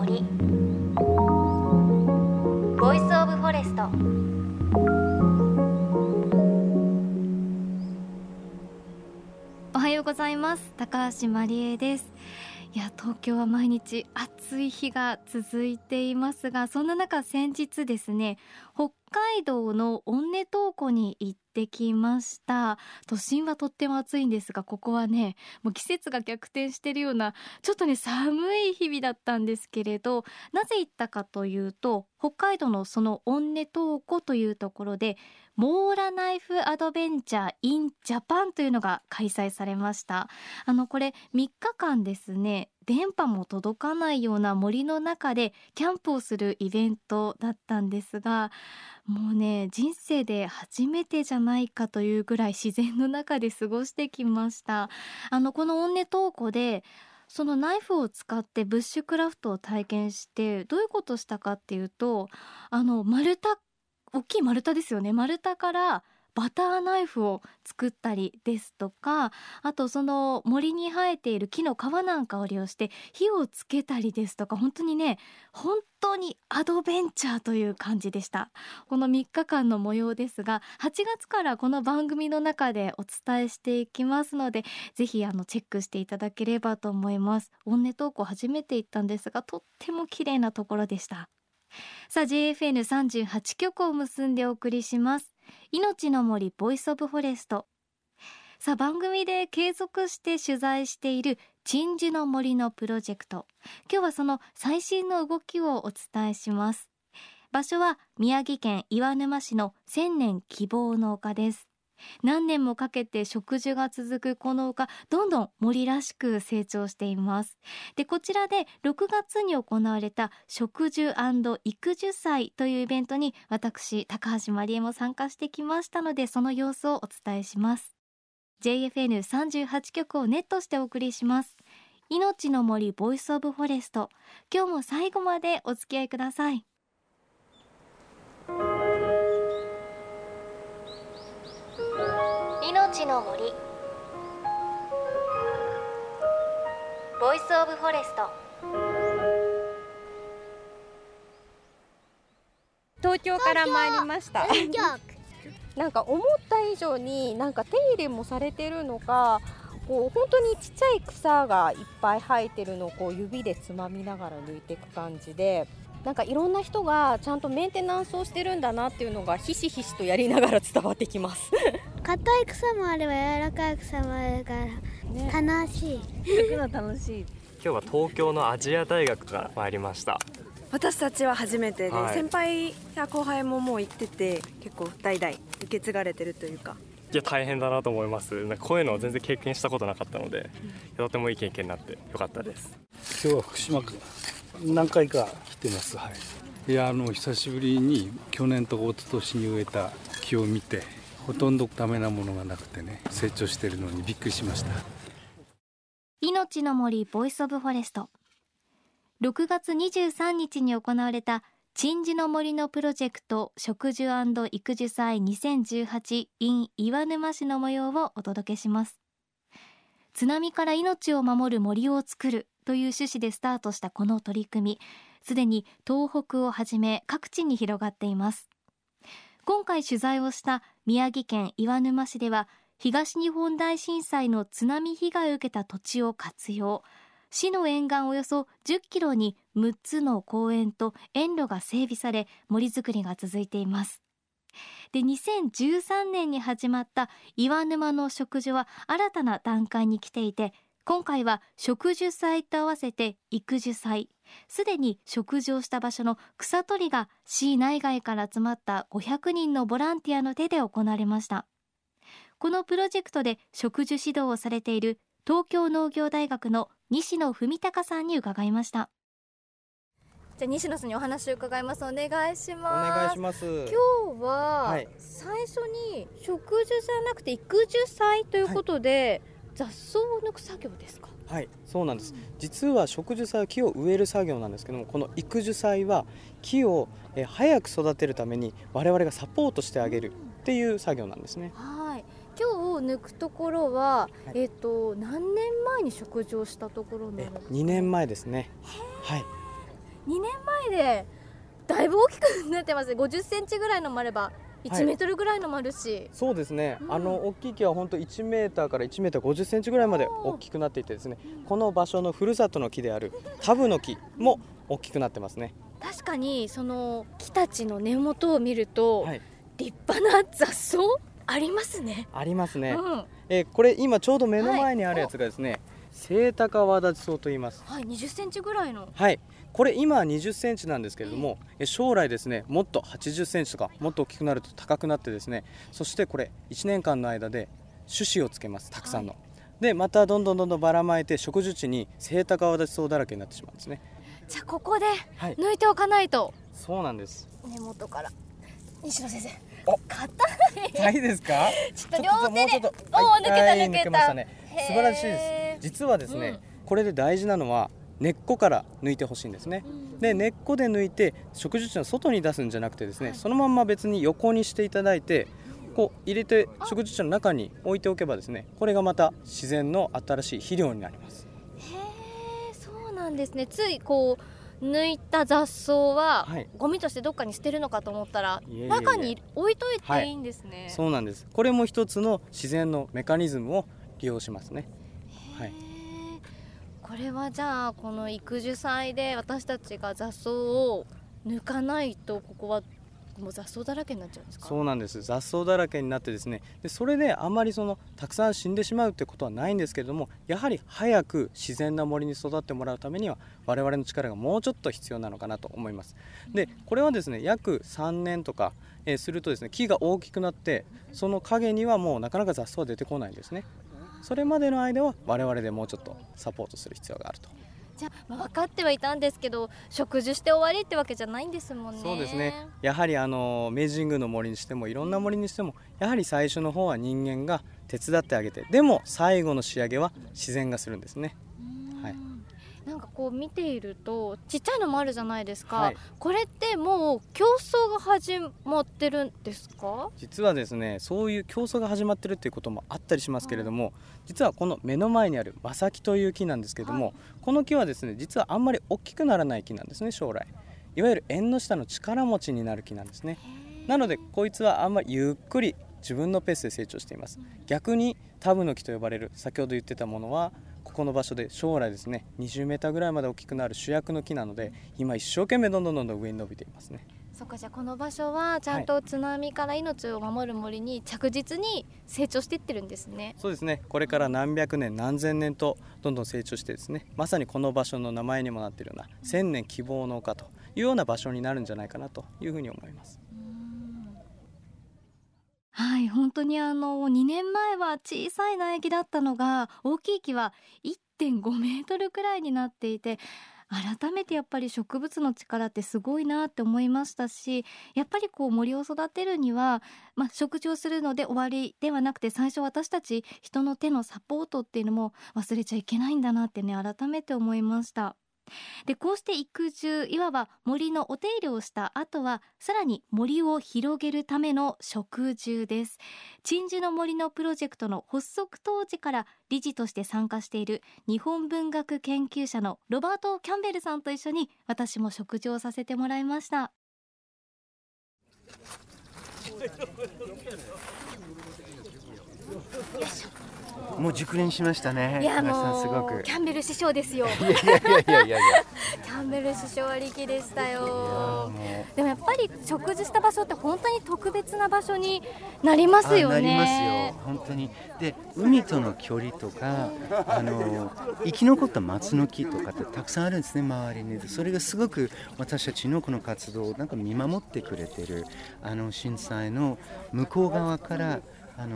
森ボイスオブフォレスト。おはようございます。高橋真理恵です。いや、東京は毎日暑い日が続いていますが、そんな中先日ですね、北海道のオンネトーコに行ってきました。都心はとっても暑いんですが、ここはね、もう季節が逆転してるようなちょっとね寒い日々だったんですけれど、なぜ行ったかというと、北海道のそのオンネトーコというところでモーラナイフアドベンチャー in ジャパンというのが開催されました。これ3日間ですね、電波も届かないような森の中でキャンプをするイベントだったんですが、もうね、人生で初めてじゃないかというぐらい自然の中で過ごしてきました。このオンネトーコでそのナイフを使ってブッシュクラフトを体験して、どういうことしたかっていうと、丸太、大きい丸太ですよね、丸太からバターナイフを作ったりですとか、あとその森に生えている木の皮なんかを利用して火をつけたりですとか、本当にアドベンチャーという感じでした。この3日間の模様ですが、8月からこの番組の中でお伝えしていきますので、ぜひチェックしていただければと思います。オンネトーコ初めて行ったんですが、とっても綺麗なところでした。さあ、 JFN38 局を結んでお送りします。命の森ボイスオブフォレスト。さあ、番組で継続して取材している鎮守の森のプロジェクト、今日はその最新の動きをお伝えします。場所は宮城県岩沼市の千年希望の丘です。何年もかけて植樹が続くこの丘、どんどん森らしく成長しています。で、こちらで6月に行われた植樹&育樹祭というイベントに、私高橋真理恵も参加してきましたので、その様子をお伝えします。 JFN38 局をネットしてお送りします。命の森ボイスオブフォレスト、今日も最後までお付き合いください。命の森ボイスオブフォレスト。東京から参りました。なんか思った以上に手入れもされてるのか、こう本当にちっちゃい草がいっぱい生えてるのをこう指でつまみながら抜いていく感じで、いろんな人がちゃんとメンテナンスをしてるんだなっていうのがひしひしとやりながら伝わってきます硬い草もあれば柔らかい草もあるから、ね、楽しい楽しい。今日は東京の亜細亜大学から参りました。私たちは初めてで、はい、先輩や後輩ももう行ってて、結構代々受け継がれてるというか。いや、大変だなと思います。なんかこういうのを全然経験したことなかったので、とてもいい経験になってよかったです。今日は福島区何回か来てます、はい、いや、久しぶりに去年と一昨年に植えた木を見て、ほとんどダメなものがなくてね、成長しているのにびっくりしました。命の森ボイスオブフォレスト。6月23日に行われた鎮守の森のプロジェクト植樹&育樹祭2018 in 岩沼市の模様をお届けします。津波から命を守る森を作るという趣旨でスタートしたこの取り組み、すでに東北をはじめ各地に広がっています。今回取材をした宮城県岩沼市では、東日本大震災の津波被害を受けた土地を活用、市の沿岸およそ10キロに6つの公園と園路が整備され、森づくりが続いています。で、2013年に始まった岩沼の植樹は新たな段階に来ていて、今回は植樹祭と合わせて育樹祭、すでに植樹をした場所の草取りが市内外から集まった500人のボランティアの手で行われました。このプロジェクトで植樹指導をされている東京農業大学の西野文隆さんに伺いました。じゃあ西野さんにお話を伺います。お願いします。お願いします。今日は最初に植樹じゃなくて育樹祭ということで、はい、雑草を抜く作業ですか。はい、そうなんです。実は植樹祭は木を植える作業なんですけども、この育樹祭は木を早く育てるために我々がサポートしてあげるっていう作業なんですね。はい、今日抜くところは、何年前に植樹をしたところなのですか。2年前ですね。はい、2年前でだいぶ大きくなってますね。50センチぐらいのもあれば1メートルぐらいのもあるし、はい、そうですね、うん、大きい木は本当1メーターから1メーター50センチぐらいまで大きくなっていてですね、この場所のふるさとの木であるタブの木も大きくなってますね。確かにその木たちの根元を見ると、はい、立派な雑草ありますね。ありますね、うん、これ今ちょうど目の前にあるやつがですね、はい、セイタカワダチソウと言います。はい、20センチぐらいの。はい、これ今は20センチなんですけれども、将来ですね、もっと80センチとかもっと大きくなると高くなってですね、そしてこれ1年間の間で種子をつけます、たくさんの。はい、で、またどんどんばらまいて植樹地にセイタカワダチソウだらけになってしまうんですね。じゃあここで抜いておかないと。はい、そうなんです。根元から。西野先生。硬い。いですか？ちょっと両手で、抜けた、ね。素晴らしいです。実はですね、うん、これで大事なのは根っこから抜いてほしいんですね、うん、で根っこで抜いて植樹地の外に出すんじゃなくてですね、はい、そのまま別に横にしていただいてこう入れて植樹地の中に置いておけばですね、これがまた自然の新しい肥料になります。へー、そうなんですね。ついこう抜いた雑草は、はい、ゴミとしてどっかに捨てるのかと思ったら中に置いといていいんですね、はい、そうなんです。これも一つの自然のメカニズムを利用しますね。はい、これはじゃあこの育樹祭で私たちが雑草を抜かないとここはもう雑草だらけになっちゃうんですか？そうなんです。雑草だらけになってですね、でそれであまりたくさん死んでしまうってことはないんですけれども、やはり早く自然な森に育ってもらうためには我々の力がもうちょっと必要なのかなと思います。でこれはですね、約3年とかするとですね、木が大きくなってその陰にはもうなかなか雑草は出てこないんですね。それまでの間は我々でもうちょっとサポートする必要があると。じゃあ分かってはいたんですけど、植樹して終わりってわけじゃないんですもんね。そうですね。やはり明治神宮の森にしてもいろんな森にしてもやはり最初の方は人間が手伝ってあげて、でも最後の仕上げは自然がするんですね。はい、なんかこう見ているとちっちゃいのもあるじゃないですか、はい、これってもう競争が始まってるんですか？実はですね、そういう競争が始まってるっていうこともあったりしますけれども、はい、実はこの目の前にあるマサキという木なんですけれども、はい、この木はですね、実はあんまり大きくならない木なんですね。将来いわゆる縁の下の力持ちになる木なんですね。なのでこいつはあんまりゆっくり自分のペースで成長しています。逆にタブの木と呼ばれる先ほど言ってたものはここの場所で将来ですね、20メーターぐらいまで大きくなる主役の木なので、今一生懸命どんどん上に伸びていますね。そうか、じゃあこの場所はちゃんと津波から命を守る森に着実に成長していってるんですね。はい、そうですね。これから何百年何千年とどんどん成長してですね、まさにこの場所の名前にもなっているような千年希望の丘というような場所になるんじゃないかなというふうに思います。はい、本当に2年前は小さい苗木だったのが大きい木は 1.5 メートルくらいになっていて、改めてやっぱり植物の力ってすごいなって思いましたし、やっぱりこう森を育てるには、植樹をするので終わりではなくて、最初私たち人の手のサポートっていうのも忘れちゃいけないんだなってね、改めて思いました。でこうして育樹、いわば森のお手入れをした後はさらに森を広げるための植樹です。鎮守の森のプロジェクトの発足当時から理事として参加している日本文学研究者のロバート・キャンベルさんと一緒に私も植樹をさせてもらいました。もう熟練しましたね。いや、もうすごくキャンベル師匠ですよ。キャンベル師匠は力でしたよ。でもやっぱり植樹した場所って本当に特別な場所になりますよね。なりますよ、本当に。で海との距離とか生き残った松の木とかってたくさんあるんですね、周りに。それがすごく私たちのこの活動をなんか見守ってくれてる、震災の向こう側から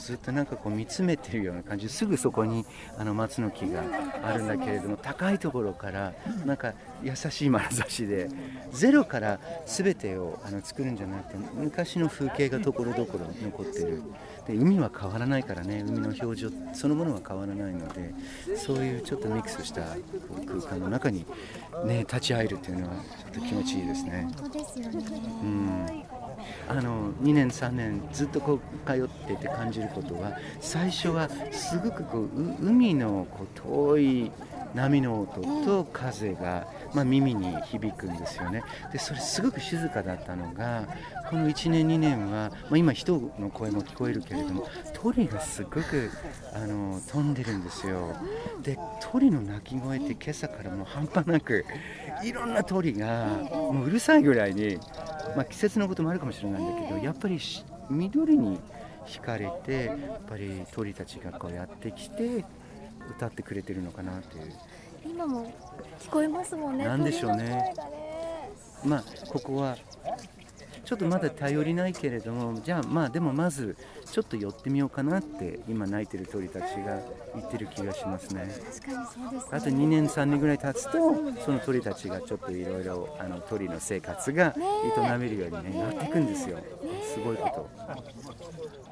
ずっとなんかこう見つめてるような感じ。すぐそこに松の木があるんだけれども、高いところからなんか優しい眼差しでゼロから全てを作るんじゃなくて、昔の風景がところどころ残ってる。で海は変わらないからね、海の表情そのものは変わらないので、そういうちょっとミックスした空間の中に、ね、立ち会えるっていうのはちょっと気持ちいいですね。本当ですよね。2年3年ずっとこう通ってて感じることは、最初はすごくこう海のこう遠い波の音と風が耳に響くんですよね。でそれすごく静かだったのがこの1年2年は、今人の声も聞こえるけれども鳥がすごく飛んでるんですよ。で鳥の鳴き声って今朝からもう半端なくいろんな鳥がもううるさいぐらいに、季節のこともあるかもしれないんだけどやっぱり緑に惹かれてやっぱり鳥たちがこうやってきて歌ってくれてるのかなっていう。今も聞こえますもんね。なんでしょうね。ここはちょっとまだ頼りないけれども、じゃあでもまずちょっと寄ってみようかなって今鳴いてる鳥たちが言ってる気がしますね。確かにそうですね。あと2年3年ぐらい経つとその鳥たちがちょっといろいろ鳥の生活が営めるように、なっていくんですよ。すごいこと。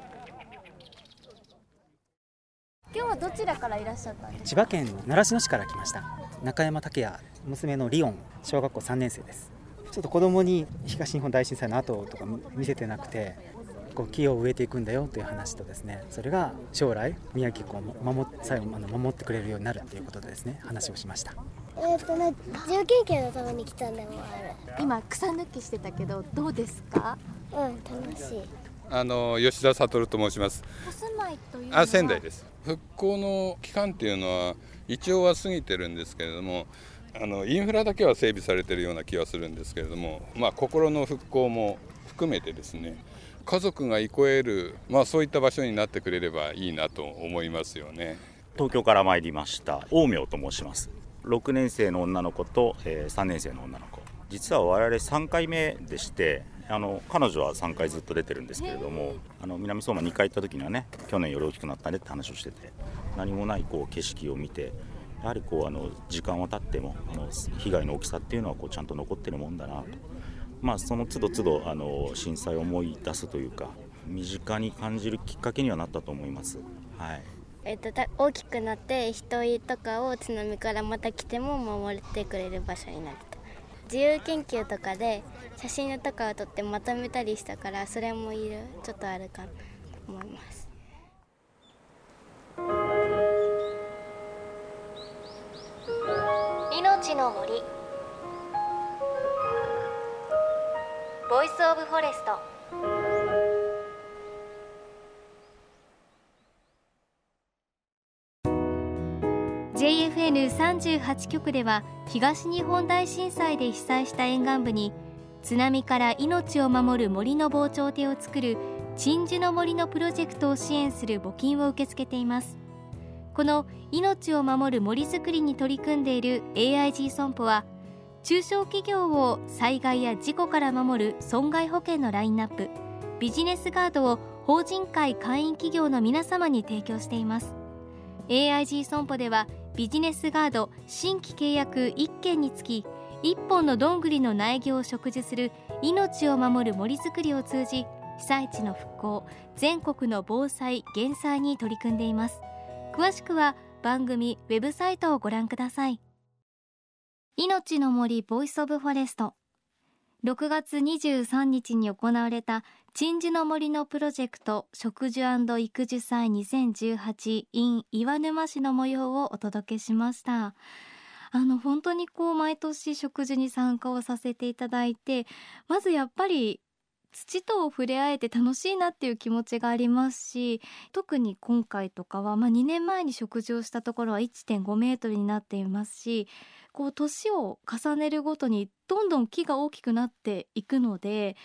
今日はどちらからいらっしゃったんですか？千葉県の習志野市から来ました。中山武也、娘のリオン、小学校3年生です。ちょっと子供に東日本大震災の後とか見せてなくて、こう木を植えていくんだよという話とですね、それが将来宮城を守ってくれるようになるということでですね、話をしました。自由研究のために来たんだもん。今草抜きしてたけどどうですか？うん、楽しい。吉田悟と申します。お住まいというのは？仙台です。復興の期間っていうのは一応は過ぎてるんですけれども、インフラだけは整備されてるような気はするんですけれども、心の復興も含めてですね、家族が憩える、そういった場所になってくれればいいなと思いますよね。東京から参りました大明と申します。6年生の女の子と3年生の女の子、実は我々3回目でして、彼女は3回ずっと出てるんですけれども、南相馬2回行った時にはね、去年より大きくなったねって話をしてて、何もない景色を見て、やはり時間は経っても被害の大きさっていうのはちゃんと残ってるもんだなと、その都度都度震災を思い出すというか、身近に感じるきっかけにはなったと思います。はい。大きくなって人とかを津波からまた来ても守ってくれる場所になると。自由研究とかで写真とかを撮ってまとめたりしたから、それもちょっとあるかと思います。命の森ボイスオブフォレスト。JFN38 局では東日本大震災で被災した沿岸部に津波から命を守る森の防潮堤を作る鎮守の森のプロジェクトを支援する募金を受け付けています。この命を守る森づくりに取り組んでいる AIG 損保は、中小企業を災害や事故から守る損害保険のラインナップビジネスガードを法人会会員企業の皆様に提供しています。 AIG 損保ではビジネスガード新規契約1件につき1本のどんぐりの苗木を植樹する命を守る森づくりを通じ、被災地の復興、全国の防災・減災に取り組んでいます。詳しくは番組ウェブサイトをご覧ください。命の森ボイスオブフォレスト。6月23日に行われた鎮守の森のプロジェクト植樹&育樹祭2018 in 岩沼市の模様をお届けしました。本当に毎年植樹に参加をさせていただいて、まずやっぱり土と触れ合えて楽しいなっていう気持ちがありますし、特に今回とかは、2年前に植樹をしたところは 1.5 メートルになっていますし、年を重ねるごとにどんどん木が大きくなっていくので、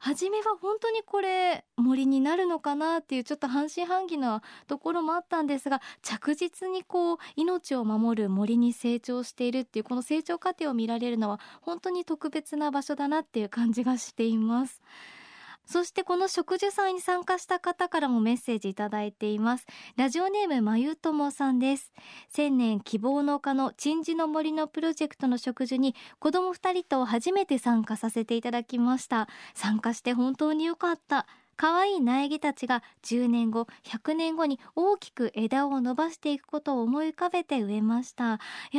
初めは本当にこれ森になるのかなっていうちょっと半信半疑なところもあったんですが、着実に命を守る森に成長しているっていう、この成長過程を見られるのは本当に特別な場所だなっていう感じがしています。そしてこの植樹祭に参加した方からもメッセージいただいています。ラジオネームまゆともさんです。千年希望の丘の鎮守の森のプロジェクトの植樹に子供2人と初めて参加させていただきました。参加して本当に良かった。可愛い苗木たちが10年後100年後に大きく枝を伸ばしていくことを思い浮かべて植えました。あ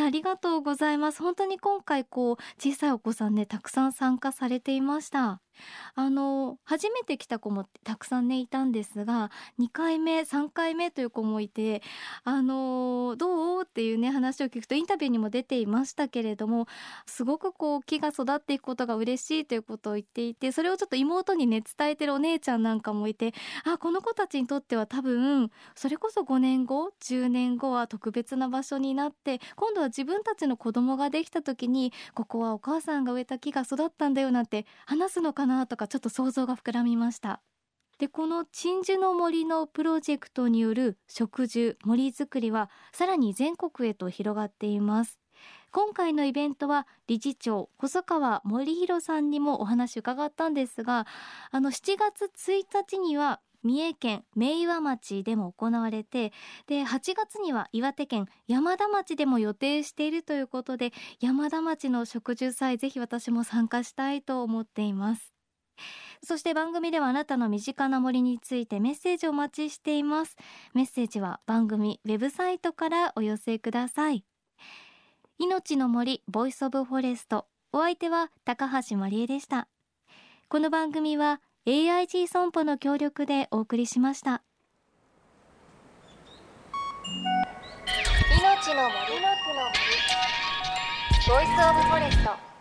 りがとうございます。本当に今回小さいお子さんね、たくさん参加されていました。初めて来た子もたくさんねいたんですが、2回目3回目という子もいて、どうっていうね話を聞くとインタビューにも出ていましたけれども、すごくこう木が育っていくことが嬉しいということを言っていて、それをちょっと妹にね伝えてるお姉ちゃんなんかもいて、あ、この子たちにとっては多分それこそ5年後10年後は特別な場所になって、今度は自分たちの子供ができた時にここはお母さんが植えた木が育ったんだよなんて話すのかなとか、ちょっと想像が膨らみました。で、この鎮守の森のプロジェクトによる植樹森づくりはさらに全国へと広がっています。今回のイベントは理事長細川森弘さんにもお話伺ったんですが、7月1日には三重県明和町でも行われて、で8月には岩手県山田町でも予定しているということで、山田町の植樹祭ぜひ私も参加したいと思っています。そして番組ではあなたの身近な森についてメッセージをお待ちしています。メッセージは番組ウェブサイトからお寄せください。命の森ボイスオブフォレスト、お相手は高橋まりえでした。この番組はAIG 損保の協力でお送りしました。命の森のボイスオブフォレスト。